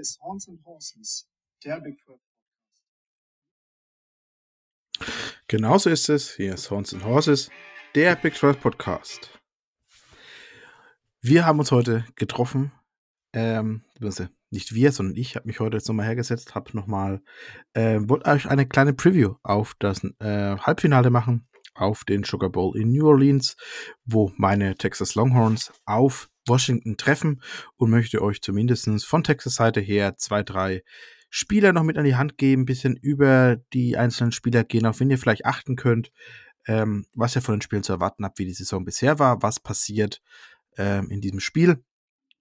Hier ist Horns and Horses, der Big 12 Podcast. Genauso ist es. Hier ist Horns and Horses, der Big 12 Podcast. Wir haben uns heute getroffen. Nicht wir, sondern ich habe mich heute jetzt nochmal hergesetzt, wollte euch eine kleine Preview auf das Halbfinale machen, auf den Sugar Bowl in New Orleans, wo meine Texas Longhorns auf Washington treffen, und möchte euch zumindest von Texas Seite her 2-3 Spieler noch mit an die Hand geben, ein bisschen über die einzelnen Spieler gehen, auf wen ihr vielleicht achten könnt, was ihr von den Spielen zu erwarten habt, wie die Saison bisher war, was passiert in diesem Spiel,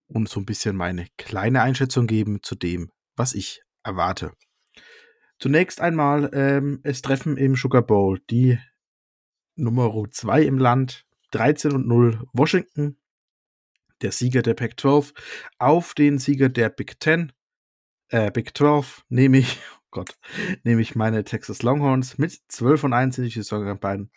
und so ein bisschen meine kleine Einschätzung geben zu dem, was ich erwarte. Zunächst einmal, es treffen im Sugar Bowl die Nummer 2 im Land, 13-0 Washington, der Sieger der Pac-12, auf den Sieger der Big 12 nehme ich meine Texas Longhorns mit 12-1 in die Saison an beiden.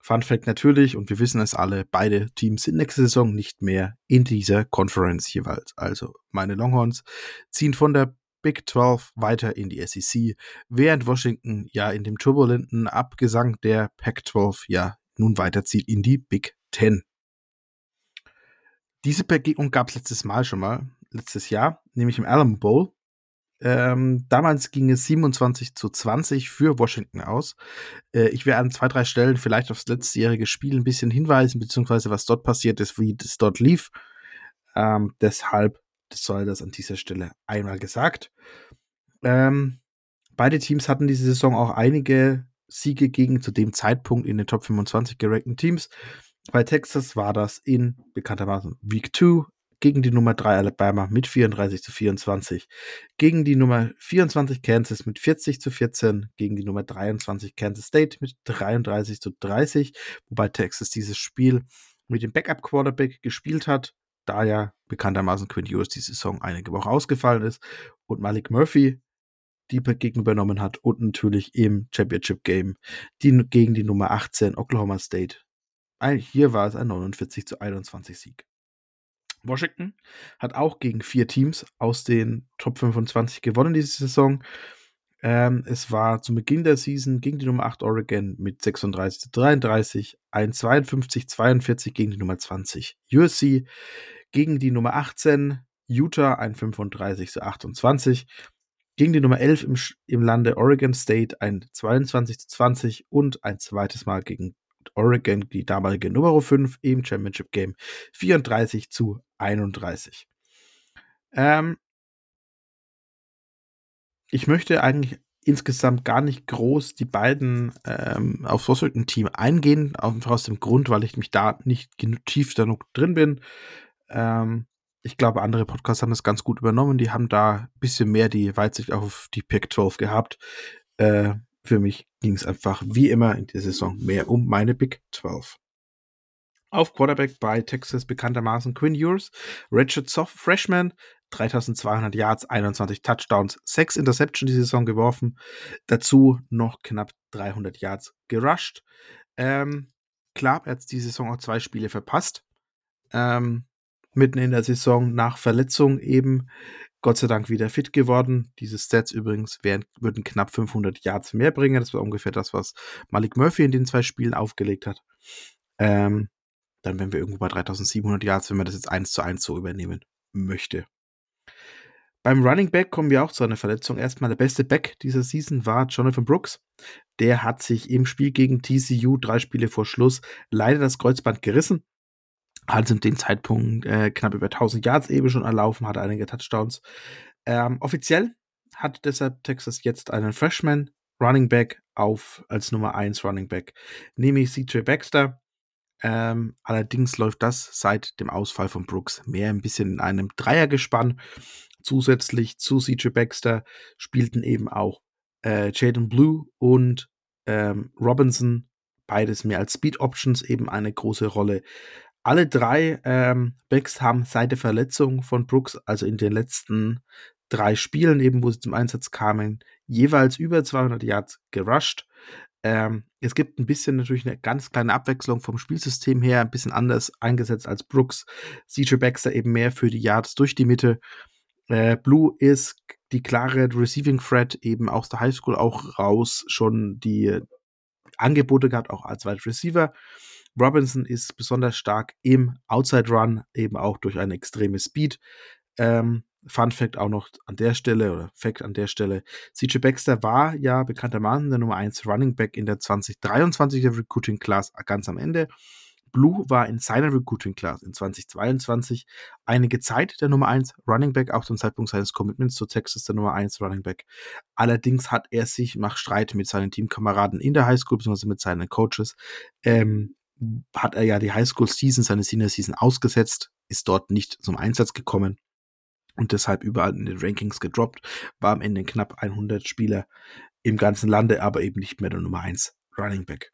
Fun Fact natürlich, und wir wissen es alle, beide Teams sind nächste Saison nicht mehr in dieser Conference jeweils. Also meine Longhorns ziehen von der Big 12 weiter in die SEC, während Washington ja in dem turbulenten Abgesang der Pac-12 ja nun weiterzieht in die Big Ten. Diese Begegnung gab es letztes Jahr, nämlich im Alamo Bowl. Damals ging es 27-20 für Washington aus. Ich werde an 2-3 Stellen vielleicht aufs letztjährige Spiel ein bisschen hinweisen, beziehungsweise was dort passiert ist, wie das dort lief. Deshalb soll das an dieser Stelle einmal gesagt. Beide Teams hatten diese Saison auch einige Siege gegen zu dem Zeitpunkt in den Top 25 gerankten Teams. Bei Texas war das in bekanntermaßen Week 2 gegen die Nummer 3 Alabama mit 34-24, gegen die Nummer 24 Kansas mit 40-14, gegen die Nummer 23 Kansas State mit 33-30, wobei Texas dieses Spiel mit dem Backup-Quarterback gespielt hat, da ja bekanntermaßen Quinn Ewers die Saison einige Wochen ausgefallen ist und Malik Murphy die Begegnung übernommen hat, und natürlich im Championship-Game gegen die Nummer 18 Oklahoma State. Hier war es ein 49-21 Sieg. Washington hat auch gegen 4 Teams aus den Top 25 gewonnen diese Saison. Es war zum Beginn der Season gegen die Nummer 8 Oregon mit 36-33, ein 52-42 gegen die Nummer 20 USC, gegen die Nummer 18 Utah ein 35-28, gegen die Nummer 11 im Lande Oregon State ein 22-20 und ein zweites Mal gegen Oregon, die damalige Nummer 5 im Championship Game, 34-31. Ich möchte eigentlich insgesamt gar nicht groß die beiden aufs Washington-Team eingehen, einfach aus dem Grund, weil ich mich da nicht tief genug drin bin. Ich glaube, andere Podcasts haben das ganz gut übernommen, die haben da ein bisschen mehr die Weitsicht auf die Pac-12 gehabt. Für mich ging es einfach wie immer in der Saison mehr um meine Big 12. Auf Quarterback bei Texas bekanntermaßen Quinn Ewers, Richardson, Freshman, 3200 Yards, 21 Touchdowns, 6 Interceptions die Saison geworfen, dazu noch knapp 300 Yards gerusht. Klar, er hat die Saison auch 2 Spiele verpasst. Mitten in der Saison nach Verletzung eben. Gott sei Dank wieder fit geworden. Diese Stats übrigens würden knapp 500 Yards mehr bringen. Das war ungefähr das, was Malik Murphy in den 2 Spielen aufgelegt hat. Dann wären wir irgendwo bei 3700 Yards, wenn man das jetzt 1:1 so übernehmen möchte. Beim Running Back kommen wir auch zu einer Verletzung. Erstmal der beste Back dieser Season war Jonathan Brooks. Der hat sich im Spiel gegen TCU 3 Spiele vor Schluss leider das Kreuzband gerissen. Hat also in dem Zeitpunkt knapp über 1000 Yards eben schon erlaufen, hat einige Touchdowns. Offiziell hat deshalb Texas jetzt einen Freshman Running Back als Nummer 1 Running Back, nämlich CJ Baxter. Allerdings läuft das seit dem Ausfall von Brooks mehr ein bisschen in einem Dreiergespann. Zusätzlich zu CJ Baxter spielten eben auch Jaden Blue und Robinson, beides mehr als Speed Options, eben eine große Rolle. Alle 3 Backs haben seit der Verletzung von Brooks, also in den letzten 3 Spielen eben, wo sie zum Einsatz kamen, jeweils über 200 Yards gerusht. Es gibt ein bisschen natürlich eine ganz kleine Abwechslung vom Spielsystem her, ein bisschen anders eingesetzt als Brooks. CJ Baxter eben mehr für die Yards durch die Mitte. Blue ist die klare Receiving Threat eben aus der Highschool auch raus, schon die Angebote gehabt, auch als Wide Receiver. Robinson ist besonders stark im Outside Run, eben auch durch eine extreme Speed. Fun Fact auch noch an der Stelle, oder Fact an der Stelle, CJ Baxter war ja bekanntermaßen der Nummer 1 Running Back in der 2023er Recruiting Class ganz am Ende. Blue war in seiner Recruiting Class in 2022 einige Zeit der Nummer 1 Running Back, auch zum Zeitpunkt seines Commitments zu Texas der Nummer 1 Running Back. Allerdings hat er sich nach Streit mit seinen Teamkameraden in der Highschool, beziehungsweise mit seinen Coaches, hat er ja die Highschool-Season, seine Senior-Season ausgesetzt, ist dort nicht zum Einsatz gekommen und deshalb überall in den Rankings gedroppt, war am Ende knapp 100 Spieler im ganzen Lande, aber eben nicht mehr der Nummer 1 Running Back.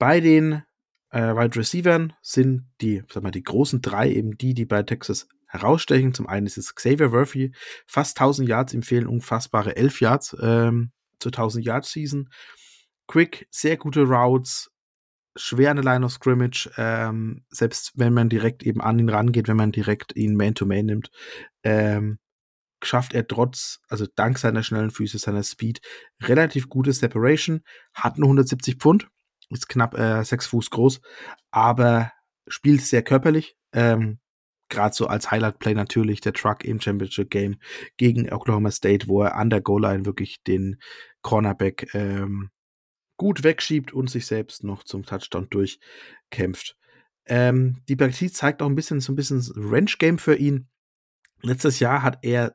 Bei den Wide Receivern sind die großen drei eben die bei Texas herausstechen. Zum einen ist es Xavier Worthy, fast 1000 Yards, ihm fehlen unfassbare 11 Yards zur 1000 Yards Season. Quick, sehr gute Routes, schwer an der Line of Scrimmage, selbst wenn man direkt eben an ihn rangeht, wenn man direkt ihn Man-to-Man nimmt, schafft er dank seiner schnellen Füße, seiner Speed, relativ gute Separation, hat nur 170 Pfund, ist knapp 6 Fuß groß, aber spielt sehr körperlich, gerade so als Highlight-Play natürlich der Truck im Championship-Game gegen Oklahoma State, wo er an der Goal-Line wirklich den Cornerback gut wegschiebt und sich selbst noch zum Touchdown durchkämpft. Die Partie zeigt auch so ein bisschen Range-Game für ihn. Letztes Jahr hat er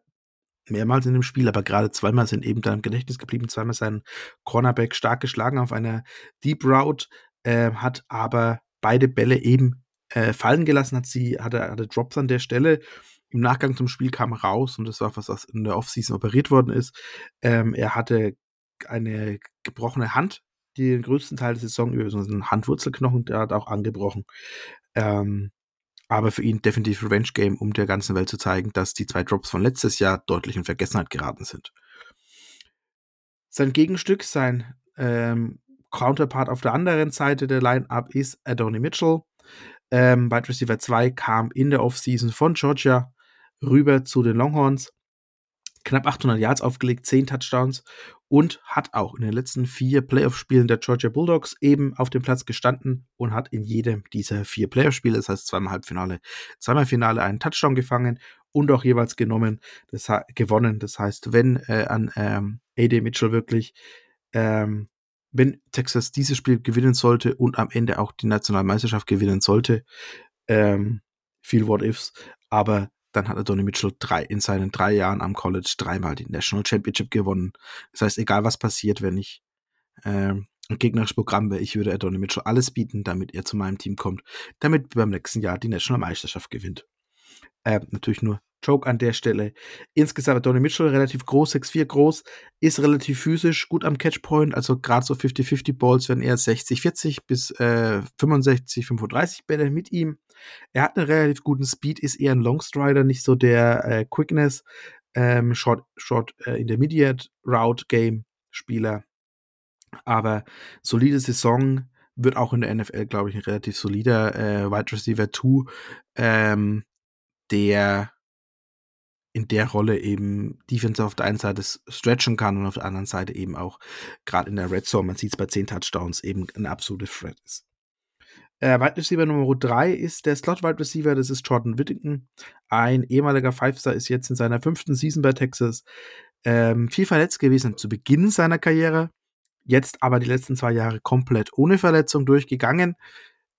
mehrmals in dem Spiel, aber gerade zweimal sind eben da im Gedächtnis geblieben, zweimal seinen Cornerback stark geschlagen auf einer Deep Route, hat aber beide Bälle eben fallen gelassen, hatte Drops an der Stelle. Im Nachgang zum Spiel kam raus, und das war was in der Offseason operiert worden ist. Er hatte eine gebrochene Hand, die den größten Teil der Saison über, so einen Handwurzelknochen, der hat auch angebrochen. Aber für ihn definitiv Revenge-Game, um der ganzen Welt zu zeigen, dass die 2 Drops von letztes Jahr deutlich in Vergessenheit geraten sind. Sein Gegenstück, sein Counterpart auf der anderen Seite der Line-Up ist Adonai Mitchell. Wide Receiver 2 kam in der Offseason von Georgia rüber zu den Longhorns. Knapp 800 Yards aufgelegt, 10 Touchdowns und hat auch in den letzten 4 Playoff-Spielen der Georgia Bulldogs eben auf dem Platz gestanden und hat in jedem dieser 4 Playoff-Spiele, das heißt zweimal Halbfinale, zweimal Finale, einen Touchdown gefangen und auch jeweils gewonnen. Das heißt, wenn A.D. Mitchell wirklich, wenn Texas dieses Spiel gewinnen sollte und am Ende auch die Nationalmeisterschaft gewinnen sollte, viel What-Ifs, aber dann hat Adonai Mitchell in seinen 3 Jahren am College dreimal die National Championship gewonnen. Das heißt, egal was passiert, wenn ich ein gegnerisches Programm wäre, ich würde Adonai Mitchell alles bieten, damit er zu meinem Team kommt, damit beim nächsten Jahr die National Meisterschaft gewinnt. Natürlich nur Joke an der Stelle. Insgesamt Adonai Mitchell relativ groß, 6'4 groß, ist relativ physisch, gut am Catchpoint, also gerade so 50-50 Balls werden eher 60-40 bis 65-35 Bälle mit ihm. Er hat einen relativ guten Speed, ist eher ein Longstrider, nicht so der Quickness, Short Intermediate Route Game Spieler, aber solide Saison, wird auch in der NFL, glaube ich, ein relativ solider Wide Receiver 2, der in der Rolle eben Defense auf der einen Seite stretchen kann und auf der anderen Seite eben auch gerade in der Red Zone, man sieht es bei 10 Touchdowns, eben eine absolute Threat ist. Wide Receiver Nummer 3 ist der Slot-Wide Receiver, das ist Jordan Whittington, ein ehemaliger Five-Star, ist jetzt in seiner 5. Season bei Texas, viel verletzt gewesen zu Beginn seiner Karriere, jetzt aber die letzten 2 Jahre komplett ohne Verletzung durchgegangen.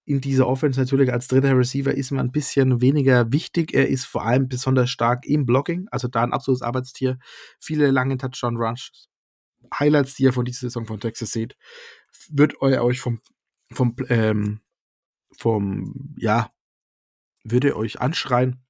In dieser Offense natürlich als dritter Receiver ist man ein bisschen weniger wichtig. Er ist vor allem besonders stark im Blocking, also da ein absolutes Arbeitstier. Viele lange Touchdown-Runs, Highlights, die ihr von dieser Saison von Texas seht, wird euch würde euch anschreien.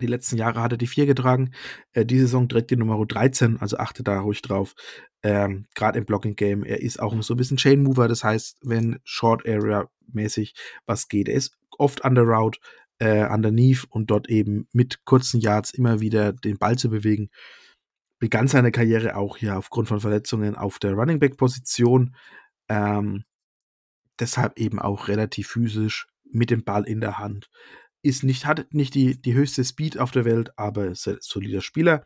Die letzten Jahre hat er die 4 getragen. Diese Saison trägt die Nummer 13, also achte da ruhig drauf. Gerade im Blocking-Game. Er ist auch so ein bisschen Chain-Mover, das heißt, wenn Short-Area-mäßig was geht. Er ist oft on the route, underneath und dort eben mit kurzen Yards immer wieder den Ball zu bewegen. Begann seine Karriere auch hier aufgrund von Verletzungen auf der Running-Back-Position. Deshalb eben auch relativ physisch mit dem Ball in der Hand. hat nicht die höchste Speed auf der Welt, aber ist ein solider Spieler.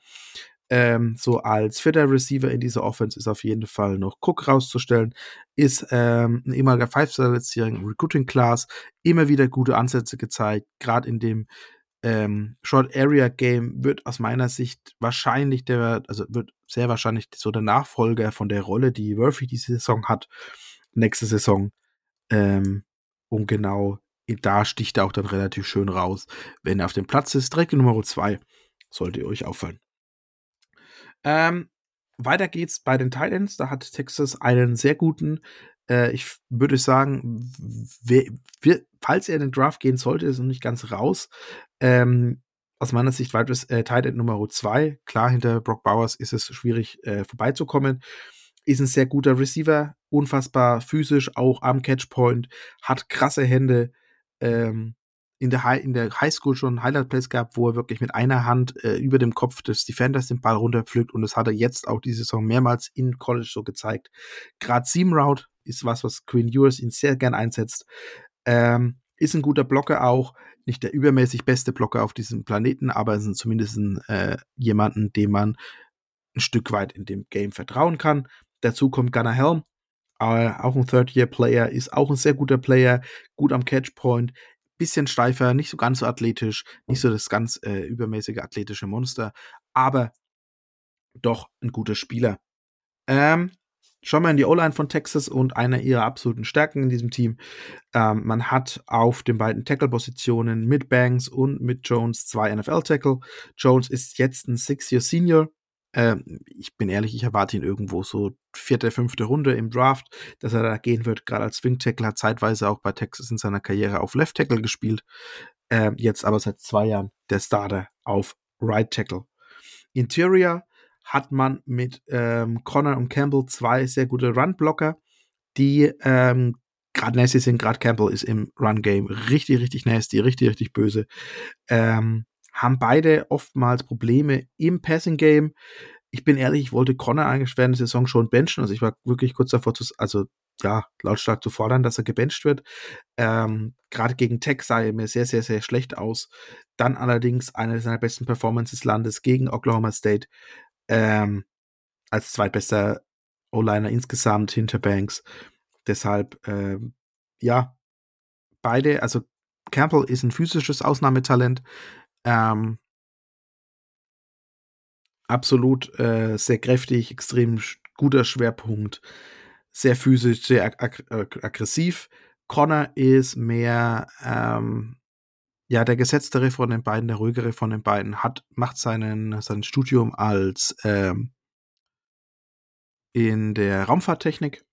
So als vierter Receiver in dieser Offense ist auf jeden Fall noch Cook rauszustellen, ist ein ehemaliger Five-Star-Letztjähriger Recruiting-Class, immer wieder gute Ansätze gezeigt, gerade in dem Short-Area-Game wird aus meiner Sicht wahrscheinlich sehr wahrscheinlich so der Nachfolger von der Rolle, die Murphy diese Saison hat, nächste Saison. Und genau da sticht er auch dann relativ schön raus, wenn er auf dem Platz ist. Strecke Nummer 2 sollte euch auffallen. Weiter geht's bei den Titans. Da hat Texas einen sehr guten, ich würde sagen, falls er in den Draft gehen sollte, ist noch nicht ganz raus. Aus meiner Sicht weit bis Tight End Nummer 2. Klar, hinter Brock Bowers ist es schwierig vorbeizukommen. Ist ein sehr guter Receiver, unfassbar physisch, auch am Catchpoint, hat krasse Hände. In der Highschool schon Highlight-Plays gehabt, wo er wirklich mit einer Hand über dem Kopf des Defenders den Ball runterpflückt, und das hat er jetzt auch diese Saison mehrmals in College so gezeigt. Gerade Seam Route ist was Quinn Ewers ihn sehr gern einsetzt. Ist ein guter Blocker auch, nicht der übermäßig beste Blocker auf diesem Planeten, aber ist zumindest jemanden, dem man ein Stück weit in dem Game vertrauen kann. Dazu kommt Gunnar Helm, auch ein Third-Year-Player, ist auch ein sehr guter Player, gut am Catchpoint, bisschen steifer, nicht so ganz so athletisch, nicht so das ganz übermäßige athletische Monster, aber doch ein guter Spieler. Schauen wir in die O-Line von Texas und einer ihrer absoluten Stärken in diesem Team. Man hat auf den beiden Tackle-Positionen mit Banks und mit Jones 2 NFL-Tackle. Jones ist jetzt ein 6-Year-Senior. Ich bin ehrlich, ich erwarte ihn irgendwo so 4., 5. Runde im Draft, dass er da gehen wird. Gerade als Swing-Tackle hat zeitweise auch bei Texas in seiner Karriere auf Left-Tackle gespielt. Jetzt aber seit 2 Jahren der Starter auf Right-Tackle. Interior hat man mit Connor und Campbell 2 sehr gute Run-Blocker, die gerade nasty sind. Gerade Campbell ist im Run-Game richtig, richtig nasty, richtig, richtig böse. Haben beide oftmals Probleme im Passing-Game. Ich bin ehrlich, ich wollte Connor eigentlich während der Saison schon benchen. Also ich war wirklich kurz davor, lautstark zu fordern, dass er gebencht wird. Gerade gegen Tech sah er mir sehr, sehr, sehr schlecht aus. Dann allerdings eine seiner besten Performances des Landes gegen Oklahoma State. Als zweitbester O-Liner insgesamt hinter Banks. Deshalb, beide, also Campbell ist ein physisches Ausnahmetalent. Absolut sehr kräftig, extrem guter Schwerpunkt, sehr physisch, sehr aggressiv. Connor ist mehr der gesetztere von den beiden, der ruhigere von den beiden, macht sein Studium als in der Raumfahrttechnik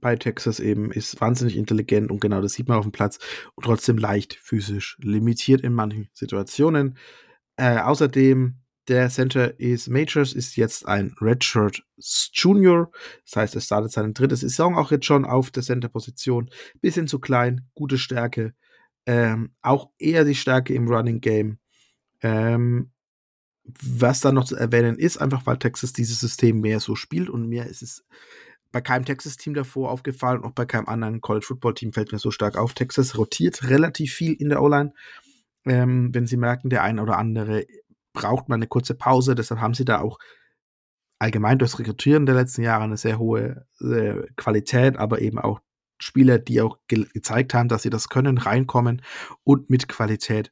bei Texas eben, ist wahnsinnig intelligent, und genau das sieht man auf dem Platz, und trotzdem leicht physisch limitiert in manchen Situationen. Außerdem, der Center ist Majors, ist jetzt ein Redshirt Junior, das heißt, er startet seine dritte Saison auch jetzt schon auf der Center-Position, bisschen zu klein, gute Stärke, auch eher die Stärke im Running Game. Was da noch zu erwähnen ist, einfach weil Texas dieses System mehr so spielt, und mir ist es bei keinem Texas-Team davor aufgefallen, und auch bei keinem anderen College-Football-Team fällt mir so stark auf. Texas rotiert relativ viel in der O-Line. Wenn sie merken, der ein oder andere braucht mal eine kurze Pause, deshalb haben sie da auch allgemein durchs Rekrutieren der letzten Jahre eine sehr hohe Qualität, aber eben auch Spieler, die auch gezeigt haben, dass sie das können, reinkommen und mit Qualität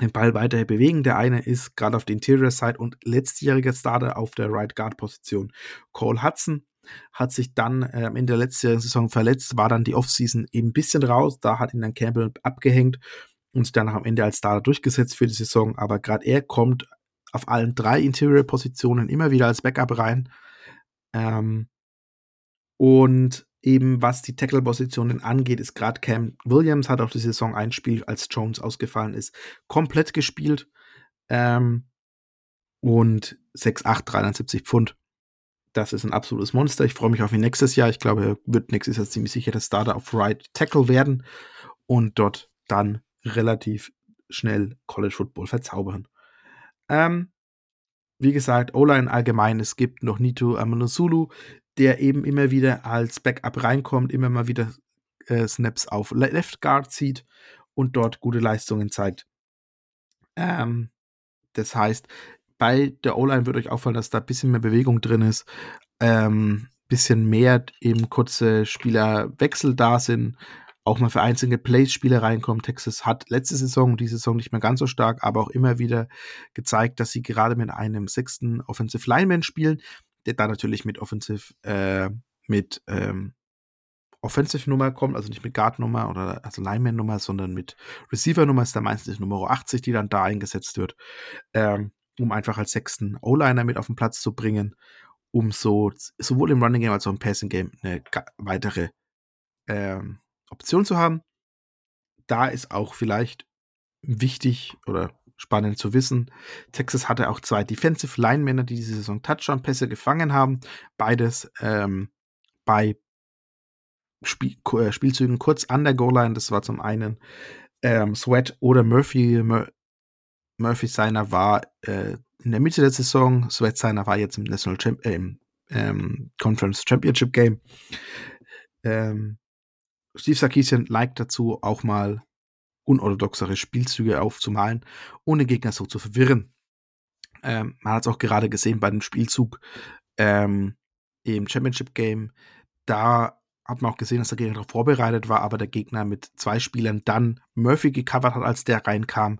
den Ball weiter bewegen. Der eine ist gerade auf der Interior-Side und letztjähriger Starter auf der Right-Guard-Position. Cole Hudson hat sich dann in der letzten Saison verletzt, war dann die Offseason eben ein bisschen raus, da hat ihn dann Campbell abgehängt und sich dann am Ende als Starter durchgesetzt für die Saison, aber gerade er kommt auf allen 3 Interior-Positionen immer wieder als Backup rein. Und eben was die Tackle-Positionen angeht, ist gerade Cam Williams, hat auch die Saison ein Spiel, als Jones ausgefallen ist, komplett gespielt, und 6'8", 73 Pfund. Das ist ein absolutes Monster. Ich freue mich auf ihn nächstes Jahr. Ich glaube, er wird nächstes Jahr ziemlich sicher der Starter auf Right Tackle werden und dort dann relativ schnell College Football verzaubern. Wie gesagt, O-Line allgemein. Es gibt noch Neetu Amonasulu, der eben immer wieder als Backup reinkommt, immer mal wieder Snaps auf Left Guard zieht und dort gute Leistungen zeigt. Das heißt, bei der O-Line wird euch auffallen, dass da ein bisschen mehr Bewegung drin ist, bisschen mehr eben kurze Spielerwechsel da sind, auch mal für einzelne Plays-Spieler reinkommen. Texas hat letzte Saison, diese Saison nicht mehr ganz so stark, aber auch immer wieder gezeigt, dass sie gerade mit einem 6. Offensive Lineman spielen, der da natürlich mit Offensive-Nummer kommt, also nicht mit Guard-Nummer oder also Lineman-Nummer, sondern mit Receiver-Nummer, ist da meistens Nummer 80, die dann da eingesetzt wird, um einfach als 6. O-Liner mit auf den Platz zu bringen, um so sowohl im Running Game als auch im Passing Game eine weitere Option zu haben. Da ist auch vielleicht wichtig oder spannend zu wissen, Texas hatte auch 2 Defensive Linemänner, die diese Saison Touchdown-Pässe gefangen haben. Beides bei Spielzügen kurz an der Goal-Line. Das war zum einen Sweat oder Murphy. Murphy Snyder war in der Mitte der Saison. Sweat Snyder war jetzt im National Conference Championship Game. Steve Sarkisian neigt dazu, auch mal unorthodoxere Spielzüge aufzumalen, ohne Gegner so zu verwirren. Man hat es auch gerade gesehen bei dem Spielzug im Championship Game. Da hat man auch gesehen, dass der Gegner darauf vorbereitet war, aber der Gegner mit 2 Spielern dann Murphy gecovert hat, als der reinkam.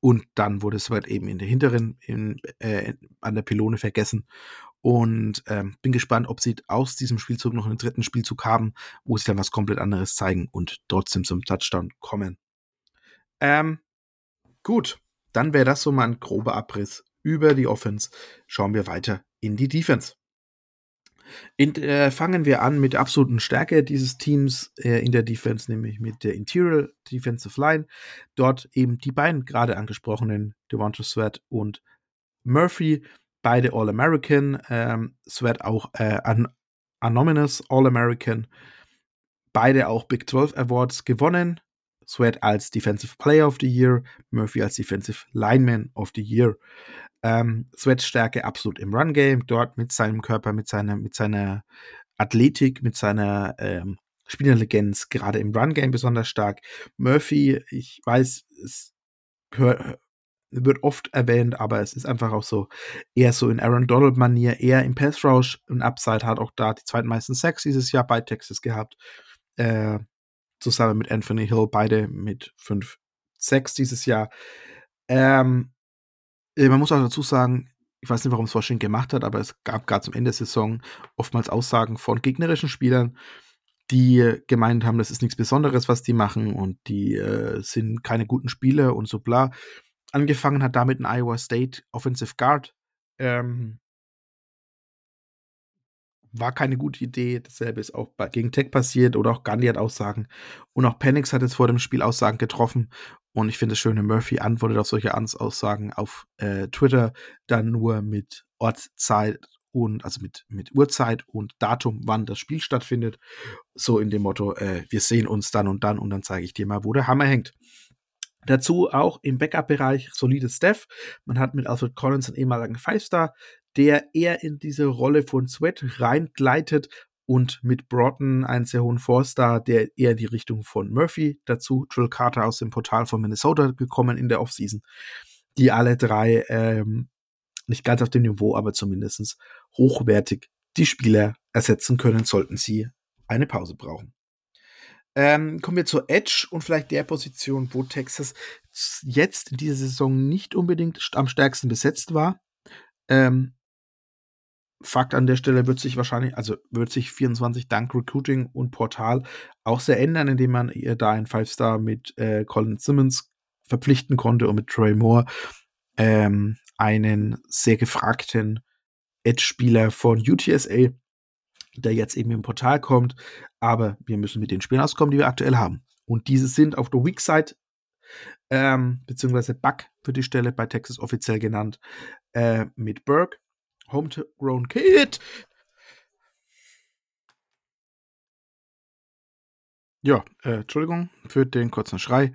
Und dann wurde Sweat eben in der hinteren, an der Pylone vergessen. Und bin gespannt, ob sie aus diesem Spielzug noch einen 3. Spielzug haben, wo sie dann was komplett anderes zeigen und trotzdem zum Touchdown kommen. Gut, dann wäre das so mal ein grober Abriss über die Offense. Schauen wir weiter in die Defense. Fangen wir an mit der absoluten Stärke dieses Teams in der Defense, nämlich mit der Interior Defensive Line. Dort eben die beiden gerade angesprochenen, Devontae Sweat und Murphy, beide All-American. Sweat auch anonymous All-American. Beide auch Big 12 Awards gewonnen. Sweat als Defensive Player of the Year, Murphy als Defensive Lineman of the Year. Sweats Stärke absolut im Run-Game, dort mit seinem Körper, mit seiner Athletik, mit seiner Spielintelligenz, gerade im Run-Game besonders stark. Murphy, ich weiß, es wird oft erwähnt, aber es ist einfach auch so, eher so in Aaron Donald-Manier, eher im Pass-Rush und Upside, hat auch da die zweitmeisten Sacks dieses Jahr bei Texas gehabt, zusammen mit Anthony Hill, beide mit 5 Sacks dieses Jahr. Man muss auch dazu sagen, ich weiß nicht, warum es Washington gemacht hat, aber es gab gerade zum Ende der Saison oftmals Aussagen von gegnerischen Spielern, die gemeint haben, das ist nichts Besonderes, was die machen und die sind keine guten Spieler und so bla. Angefangen hat damit ein Iowa State Offensive Guard. War keine gute Idee. Dasselbe ist auch gegen Tech passiert oder auch Gandhi hat Aussagen. Und auch Penix hat jetzt vor dem Spiel Aussagen getroffen. Und ich finde es schön, Murphy antwortet auf solche Aussagen auf Twitter dann nur mit Ortszeit und also mit Uhrzeit und Datum, wann das Spiel stattfindet. So in dem Motto, wir sehen uns dann und dann zeige ich dir mal, wo der Hammer hängt. Dazu auch im Backup-Bereich solides Staff. Man hat mit Alfred Collins einen ehemaligen Five-Star, der eher in diese Rolle von Sweat reingleitet und mit Broughton einen sehr hohen Four-Star, der eher in die Richtung von Murphy, dazu Trill Carter aus dem Portal von Minnesota gekommen in der Offseason, die alle 3 nicht ganz auf dem Niveau, aber zumindest hochwertig die Spieler ersetzen können, sollten sie eine Pause brauchen. Kommen wir zur Edge und vielleicht der Position, wo Texas jetzt in dieser Saison nicht unbedingt am stärksten besetzt war. Fakt an der Stelle wird sich 24 dank Recruiting und Portal auch sehr ändern, indem man da einen Five-Star mit Colin Simmons verpflichten konnte und mit Trey Moore einen sehr gefragten Edge-Spieler von UTSA, der jetzt eben im Portal kommt. Aber wir müssen mit den Spielern auskommen, die wir aktuell haben. Und diese sind auf der Weak Side, beziehungsweise Buck für die Stelle bei Texas offiziell genannt, mit Berg, Homegrown Kid. Ja, Entschuldigung für den kurzen Schrei.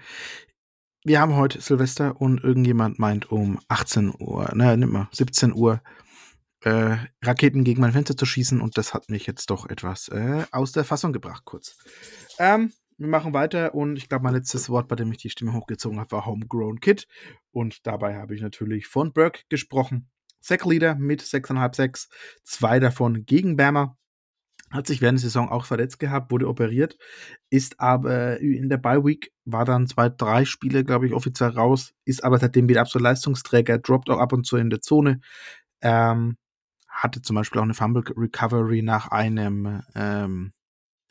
Wir haben heute Silvester und irgendjemand meint um 18 Uhr, 17 Uhr, Raketen gegen mein Fenster zu schießen und das hat mich jetzt doch etwas aus der Fassung gebracht, kurz. Wir machen weiter und ich glaube, mein letztes Wort, bei dem ich die Stimme hochgezogen habe, war Homegrown Kid. Und dabei habe ich natürlich von Berg gesprochen. Sackleader mit 6,5 Sacks, 2 davon gegen Bama. Hat sich während der Saison auch verletzt gehabt, wurde operiert, ist aber in der Bye-Week, war dann 2-3 Spiele, glaube ich, offiziell raus, ist aber seitdem wieder absolut Leistungsträger, droppt auch ab und zu in der Zone, hatte zum Beispiel auch eine Fumble-Recovery nach einem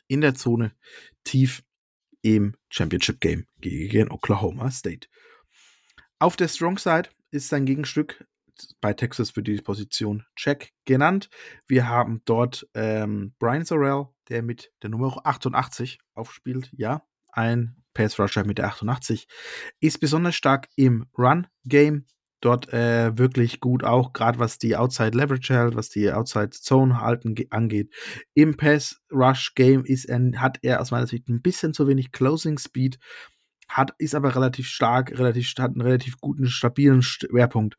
in der Zone tief im Championship-Game gegen Oklahoma State. Auf der Strong-Side ist sein Gegenstück bei Texas wird die Position Check genannt. Wir haben dort Brian Sorrell, der mit der Nummer 88 aufspielt. Ja, ein Pass-Rusher mit der 88. Ist besonders stark im Run-Game. Dort wirklich gut auch, gerade was die Outside-Leverage hält, was die Outside-Zone halten angeht. Im Pass-Rush-Game hat er aus meiner Sicht ein bisschen zu wenig Closing-Speed, ist aber relativ stark, hat einen relativ guten, stabilen Schwerpunkt.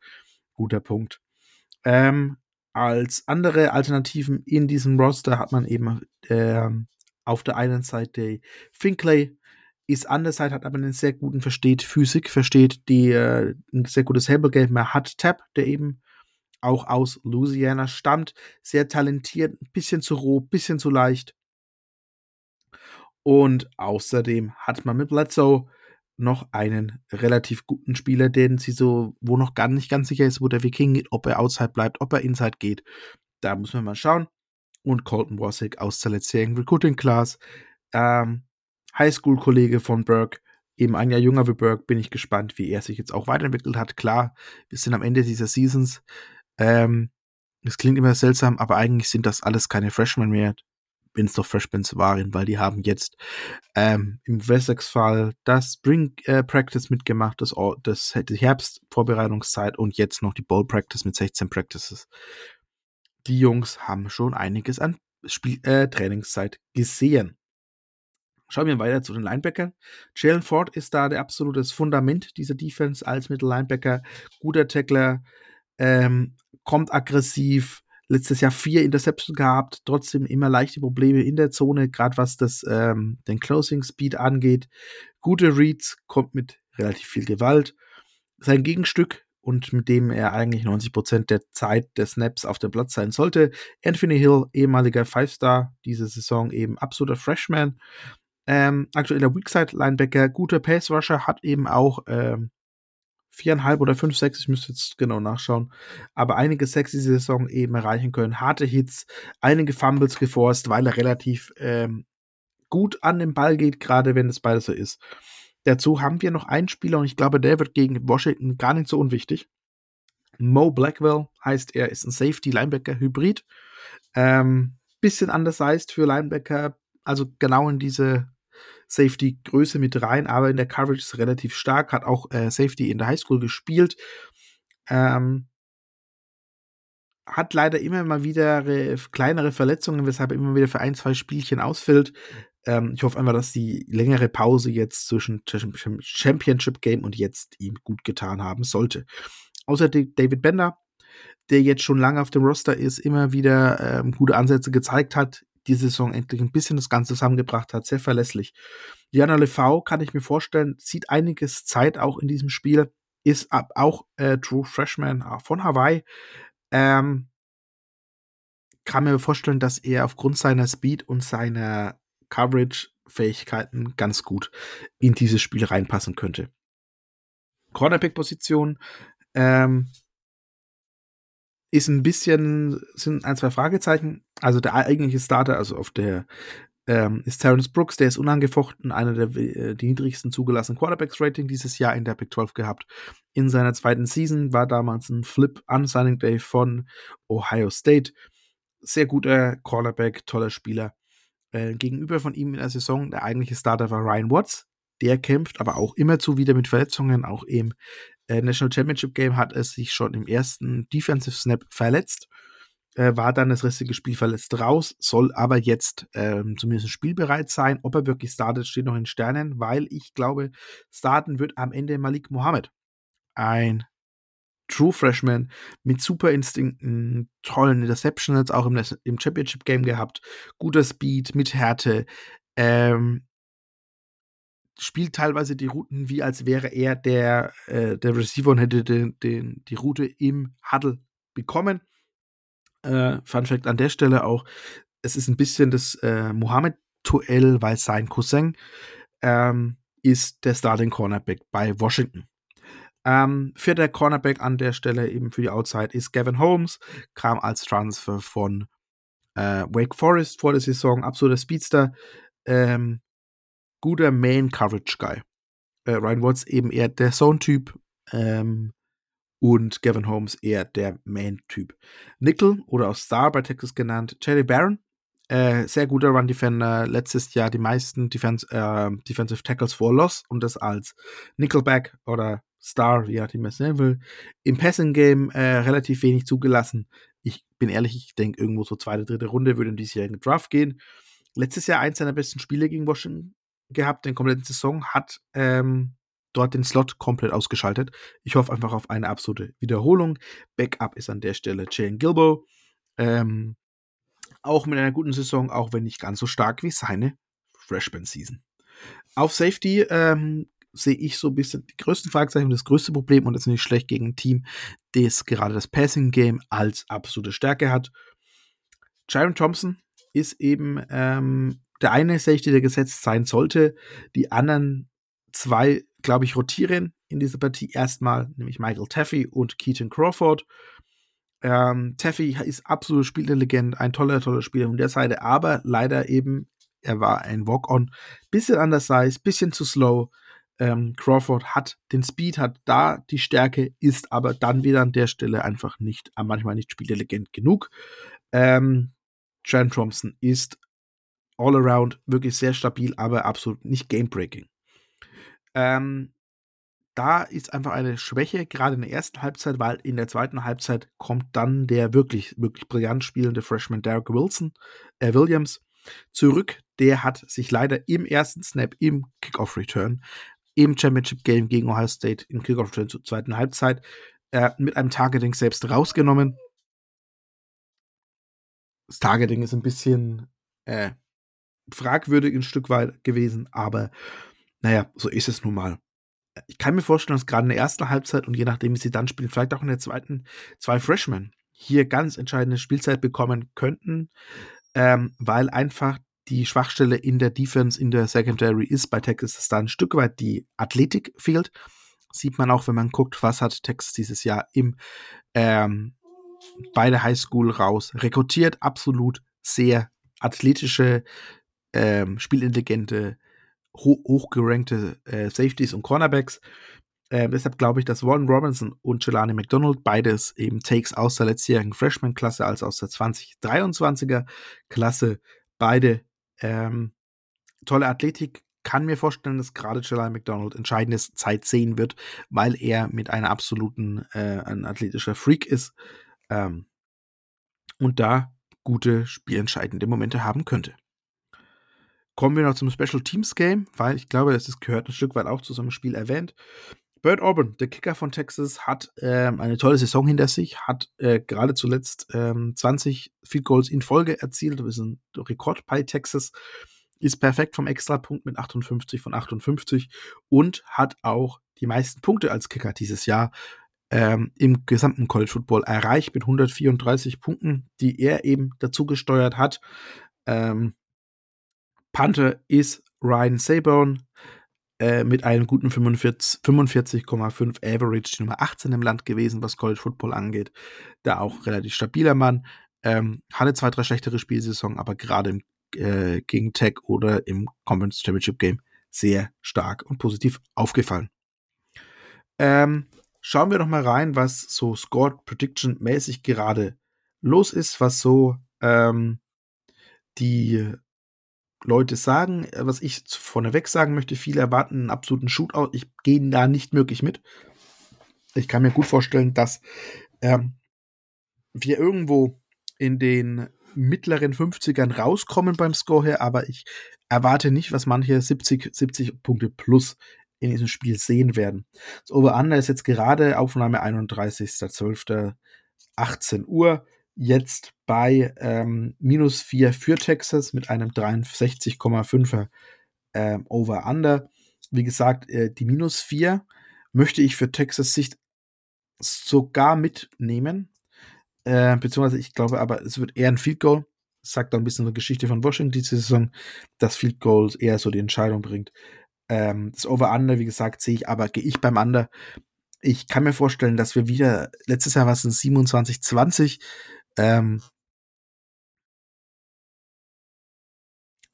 Guter Punkt. Als andere Alternativen in diesem Roster hat man eben auf der einen Seite Finkley, ist an der Seite, hat aber einen sehr guten Physik, ein sehr gutes Handle-Game. Man hat Tapp, der eben auch aus Louisiana stammt, sehr talentiert, ein bisschen zu roh, ein bisschen zu leicht. Und außerdem hat man mit Bledsoe noch einen relativ guten Spieler, wo noch gar nicht ganz sicher ist, wo der Weg hingeht, ob er outside bleibt, ob er inside geht. Da muss man mal schauen. Und Colton Wosick aus der letztjährigen Recruiting Class, Highschool-Kollege von Berg, eben ein Jahr jünger wie Berg, bin ich gespannt, wie er sich jetzt auch weiterentwickelt hat. Klar, wir sind am Ende dieser Seasons. Das klingt immer seltsam, aber eigentlich sind das alles keine Freshmen mehr. Wenn es doch Freshmans waren, weil die haben jetzt im Wessex-Fall das Spring-Practice mitgemacht, die Herbst-Vorbereitungszeit und jetzt noch die Bowl-Practice mit 16 Practices. Die Jungs haben schon einiges an Trainingszeit gesehen. Schauen wir weiter zu den Linebackern. Jalen Ford ist da der absolute Fundament dieser Defense als Mittellinebacker. Guter Tackler, kommt aggressiv, letztes Jahr 4 Interceptions gehabt, trotzdem immer leichte Probleme in der Zone, gerade was den Closing Speed angeht. Gute Reads, kommt mit relativ viel Gewalt. Sein Gegenstück, und mit dem er eigentlich 90% der Zeit der Snaps auf dem Platz sein sollte, Anthony Hill, ehemaliger Five-Star, diese Saison eben absoluter Freshman. Aktueller Weakside-Linebacker, guter Pass-Rusher, hat eben auch 4,5 oder 5 Sacks, ich müsste jetzt genau nachschauen, aber einige Sacks diese Saison eben erreichen können, harte Hits, einige Fumbles geforst, weil er relativ gut an den Ball geht, gerade wenn es beides so ist. Dazu haben wir noch einen Spieler und ich glaube, der wird gegen Washington gar nicht so unwichtig. Mo Blackwell heißt er, ist ein Safety-Linebacker-Hybrid, bisschen anders heißt für Linebacker, also genau in diese Safety-Größe mit rein, aber in der Coverage ist relativ stark, hat auch Safety in der Highschool gespielt, hat leider immer mal wieder kleinere Verletzungen, weshalb er immer wieder für 1-2 Spielchen ausfällt. Ich hoffe einfach, dass die längere Pause jetzt zwischen Championship-Game und jetzt ihm gut getan haben sollte. Außer David Bender, der jetzt schon lange auf dem Roster ist, immer wieder gute Ansätze gezeigt hat, die Saison endlich ein bisschen das Ganze zusammengebracht hat, sehr verlässlich. Jana Lefau, kann ich mir vorstellen, zieht einiges Zeit auch in diesem Spiel, ist auch True Freshman von Hawaii. Kann mir vorstellen, dass er aufgrund seiner Speed und seiner Coverage-Fähigkeiten ganz gut in dieses Spiel reinpassen könnte. Cornerback-Position, sind 1-2 Fragezeichen. Also der eigentliche Starter, ist Terrence Brooks, der ist unangefochten, einer der die niedrigsten zugelassenen Quarterbacks-Rating dieses Jahr in der Big 12 gehabt. In seiner zweiten Season war damals ein Flip an Signing Day von Ohio State. Sehr guter Cornerback, toller Spieler. Gegenüber von ihm in der Saison, der eigentliche Starter war Ryan Watts. Der kämpft aber auch immerzu wieder mit Verletzungen, auch im National Championship Game hat er sich schon im ersten Defensive Snap verletzt, war dann das restliche Spiel verletzt raus, soll aber jetzt zumindest spielbereit sein. Ob er wirklich startet, steht noch in Sternen, weil ich glaube, starten wird am Ende Malik Mohammed. Ein True Freshman mit super Instinkten, tollen Interceptions, auch im Championship Game gehabt, guter Speed, mit Härte, spielt teilweise die Routen, wie als wäre er der Receiver und hätte die Route im Huddle bekommen. Fun Fact an der Stelle auch, es ist ein bisschen das Mohamed-Duell, weil sein Cousin ist der Starting Cornerback bei Washington. Vierter Cornerback an der Stelle eben für die Outside ist Gavin Holmes, kam als Transfer von Wake Forest vor der Saison, absoluter Speedster, guter Man-Coverage-Guy. Ryan Watts eben eher der Zone-Typ und Gavin Holmes eher der Man-Typ. Nickel oder auch Star bei Texas genannt, Jerry Barron, sehr guter Run-Defender, letztes Jahr die meisten Defensive Tackles for Loss und das als Nickelback oder Star, wie er es nennen will. Im Passing-Game relativ wenig zugelassen. Ich bin ehrlich, ich denke irgendwo so zweite, dritte Runde würde in diesjährigen Draft gehen. Letztes Jahr eins seiner besten Spiele gegen Washington gehabt, den kompletten Saison, hat dort den Slot komplett ausgeschaltet. Ich hoffe einfach auf eine absolute Wiederholung. Backup ist an der Stelle Jalen Gilbo. Auch mit einer guten Saison, auch wenn nicht ganz so stark wie seine Freshman-Season. Auf Safety sehe ich so ein bisschen die größten Fragezeichen und das größte Problem, und das ist nicht schlecht gegen ein Team, das gerade das Passing-Game als absolute Stärke hat. Jaron Thompson ist eben der eine Safety, der gesetzt sein sollte. Die anderen zwei, glaube ich, rotieren in dieser Partie erstmal, nämlich Michael Taffy und Keaton Crawford. Taffy ist absolute Spielerlegende, ein toller Spieler von der Seite, aber leider eben, er war ein Walk-on, bisschen undersized, bisschen zu slow. Crawford hat den Speed, hat da die Stärke, ist aber dann wieder an der Stelle einfach manchmal nicht spielintelligent genug. Jaron Thompson ist all around wirklich sehr stabil, aber absolut nicht game-breaking. Da ist einfach eine Schwäche, gerade in der ersten Halbzeit, weil in der zweiten Halbzeit kommt dann der wirklich brillant spielende Freshman Derek Williams zurück. Der hat sich leider im ersten Snap, im Kickoff-Return, im Championship-Game gegen Ohio State im Kickoff-Return zur zweiten Halbzeit mit einem Targeting selbst rausgenommen. Das Targeting ist ein bisschen fragwürdig ein Stück weit gewesen, aber naja, so ist es nun mal. Ich kann mir vorstellen, dass gerade in der ersten Halbzeit und je nachdem, wie sie dann spielen, vielleicht auch in der zweiten, zwei Freshmen hier ganz entscheidende Spielzeit bekommen könnten, weil einfach die Schwachstelle in der Defense, in der Secondary ist bei Texas, dass da ein Stück weit die Athletik fehlt. Sieht man auch, wenn man guckt, was hat Texas dieses Jahr bei der Highschool raus rekrutiert. Absolut sehr athletische, spielintelligente, hochgerankte Safeties und Cornerbacks. Deshalb glaube ich, dass Warren Robinson und Jelani McDonald beides eben Takes aus der letztjährigen Freshman-Klasse als aus der 2023er-Klasse, beide tolle Athletik, kann mir vorstellen, dass gerade Jelani McDonald entscheidende Zeit sehen wird, weil er mit einer absoluten ein athletischer Freak ist und da gute spielentscheidende Momente haben könnte. Kommen wir noch zum Special Teams Game, weil ich glaube, das gehört ein Stück weit auch zu so einem Spiel erwähnt. Bert Auburn, der Kicker von Texas, hat eine tolle Saison hinter sich, hat gerade zuletzt 20 Field Goals in Folge erzielt, das ist ein Rekord bei Texas, ist perfekt vom Extrapunkt mit 58 von 58 und hat auch die meisten Punkte als Kicker dieses Jahr im gesamten College Football erreicht mit 134 Punkten, die er eben dazu gesteuert hat. Panther ist Ryan Seaborn, mit einem guten 45,5 Average, die Nummer 18 im Land gewesen, was College Football angeht. Da auch relativ stabiler Mann. Hatte 2-3 schlechtere Spielsaison, aber gerade gegen Tech oder im Conference Championship Game sehr stark und positiv aufgefallen. Schauen wir doch mal rein, was so Score Prediction mäßig gerade los ist, was so die Leute sagen, was ich vorneweg sagen möchte, viele erwarten einen absoluten Shootout. Ich gehe da nicht möglich mit. Ich kann mir gut vorstellen, dass wir irgendwo in den mittleren 50ern rauskommen beim Score her, aber ich erwarte nicht, was manche 70 Punkte plus in diesem Spiel sehen werden. Das Over-Under ist jetzt gerade Aufnahme 31.12.18 Uhr. Jetzt bei minus 4 für Texas mit einem 63,5er Over-Under. Wie gesagt, die -4 möchte ich für Texas Sicht sogar mitnehmen. Beziehungsweise ich glaube aber, es wird eher ein Field Goal. Sagt da ein bisschen die Geschichte von Washington diese Saison, dass Field Goal eher so die Entscheidung bringt. Das Over-Under, wie gesagt, sehe ich, aber gehe ich beim Under. Ich kann mir vorstellen, dass wir wieder, letztes Jahr war es ein 27-20,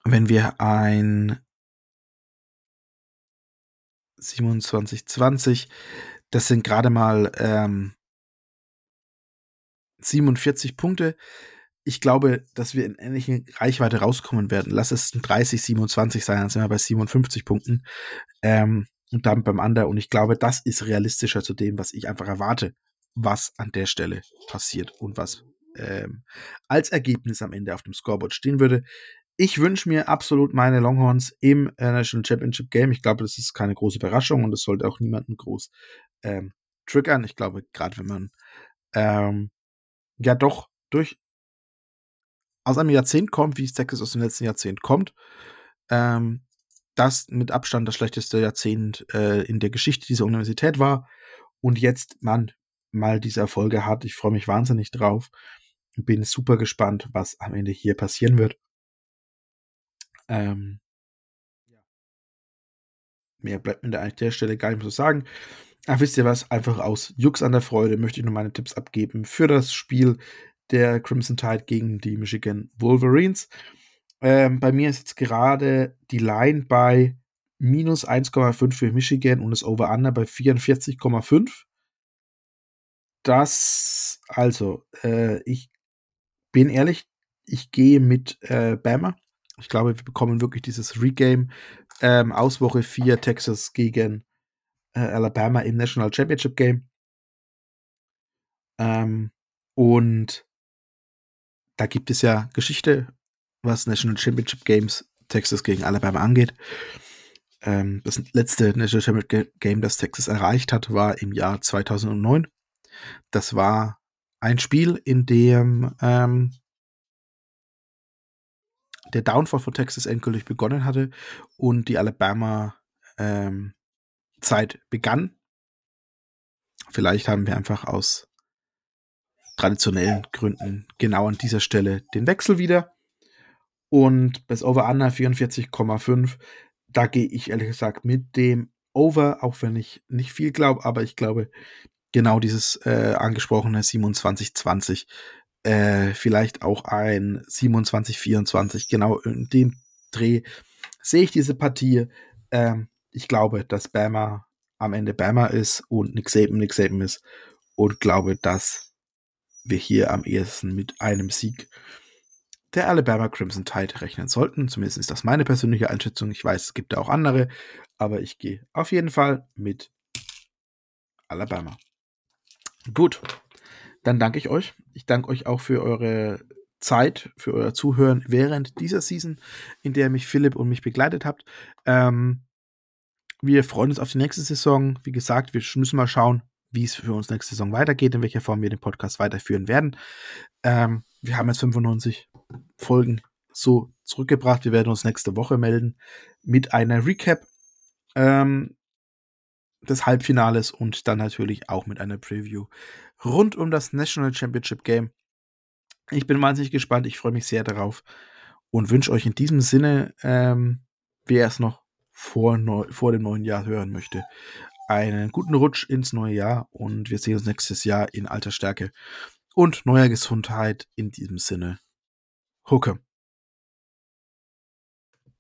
wenn wir ein 27-20, das sind gerade mal 47 Punkte. Ich glaube, dass wir in ähnlichen Reichweite rauskommen werden. Lass es ein 30-27 sein, dann sind wir bei 57 Punkten. Und dann beim Under. Und ich glaube, das ist realistischer zu dem, was ich einfach erwarte, was an der Stelle passiert und was als Ergebnis am Ende auf dem Scoreboard stehen würde. Ich wünsche mir absolut meine Longhorns im National Championship Game. Ich glaube, das ist keine große Überraschung und das sollte auch niemanden groß triggern. Ich glaube, gerade wenn man ja doch durch aus einem Jahrzehnt kommt, wie es Texas aus dem letzten Jahrzehnt kommt, das mit Abstand das schlechteste Jahrzehnt in der Geschichte dieser Universität war und jetzt man mal diese Erfolge hat. Ich freue mich wahnsinnig drauf und bin super gespannt, was am Ende hier passieren wird. Mehr bleibt mir da an der Stelle gar nicht mehr zu sagen. Ach, wisst ihr was? Einfach aus Jux an der Freude möchte ich nur meine Tipps abgeben für das Spiel der Crimson Tide gegen die Michigan Wolverines. Bei mir ist jetzt gerade die Line bei minus 1,5 für Michigan und das Over-Under bei 44,5. Das, also, ich bin ehrlich, ich gehe mit Bama. Ich glaube, wir bekommen wirklich dieses Regame aus Woche 4 Texas gegen Alabama im National Championship Game. Und da gibt es ja Geschichte, was National Championship Games Texas gegen Alabama angeht. Das letzte National Championship Game, das Texas erreicht hat, war im Jahr 2009. Das war ein Spiel, in dem der Downfall von Texas endgültig begonnen hatte und die Alabama Zeit begann. Vielleicht haben wir einfach aus traditionellen Gründen genau an dieser Stelle den Wechsel wieder. Und das Over-Under 44,5, da gehe ich ehrlich gesagt mit dem Over, auch wenn ich nicht viel glaube, aber ich glaube, genau dieses angesprochene 27-20, vielleicht auch ein 27-24, genau in dem Dreh sehe ich diese Partie. Ich glaube, dass Bama am Ende Bama ist und nix eben ist und glaube, dass wir hier am ehesten mit einem Sieg der Alabama Crimson Tide rechnen sollten. Zumindest ist das meine persönliche Einschätzung. Ich weiß, es gibt da auch andere, aber ich gehe auf jeden Fall mit Alabama. Gut, dann danke ich euch. Ich danke euch auch für eure Zeit, für euer Zuhören während dieser Season, in der mich Philipp und mich begleitet habt. Wir freuen uns auf die nächste Saison. Wie gesagt, wir müssen mal schauen, wie es für uns nächste Saison weitergeht, in welcher Form wir den Podcast weiterführen werden. Wir haben jetzt 95 Folgen so zurückgebracht. Wir werden uns nächste Woche melden mit einer Recap des Halbfinales und dann natürlich auch mit einer Preview rund um das National Championship Game. Ich bin wahnsinnig gespannt. Ich freue mich sehr darauf und wünsche euch in diesem Sinne, wer es noch vor dem neuen Jahr hören möchte, einen guten Rutsch ins neue Jahr und wir sehen uns nächstes Jahr in alter Stärke und neuer Gesundheit. In diesem Sinne, Hucke.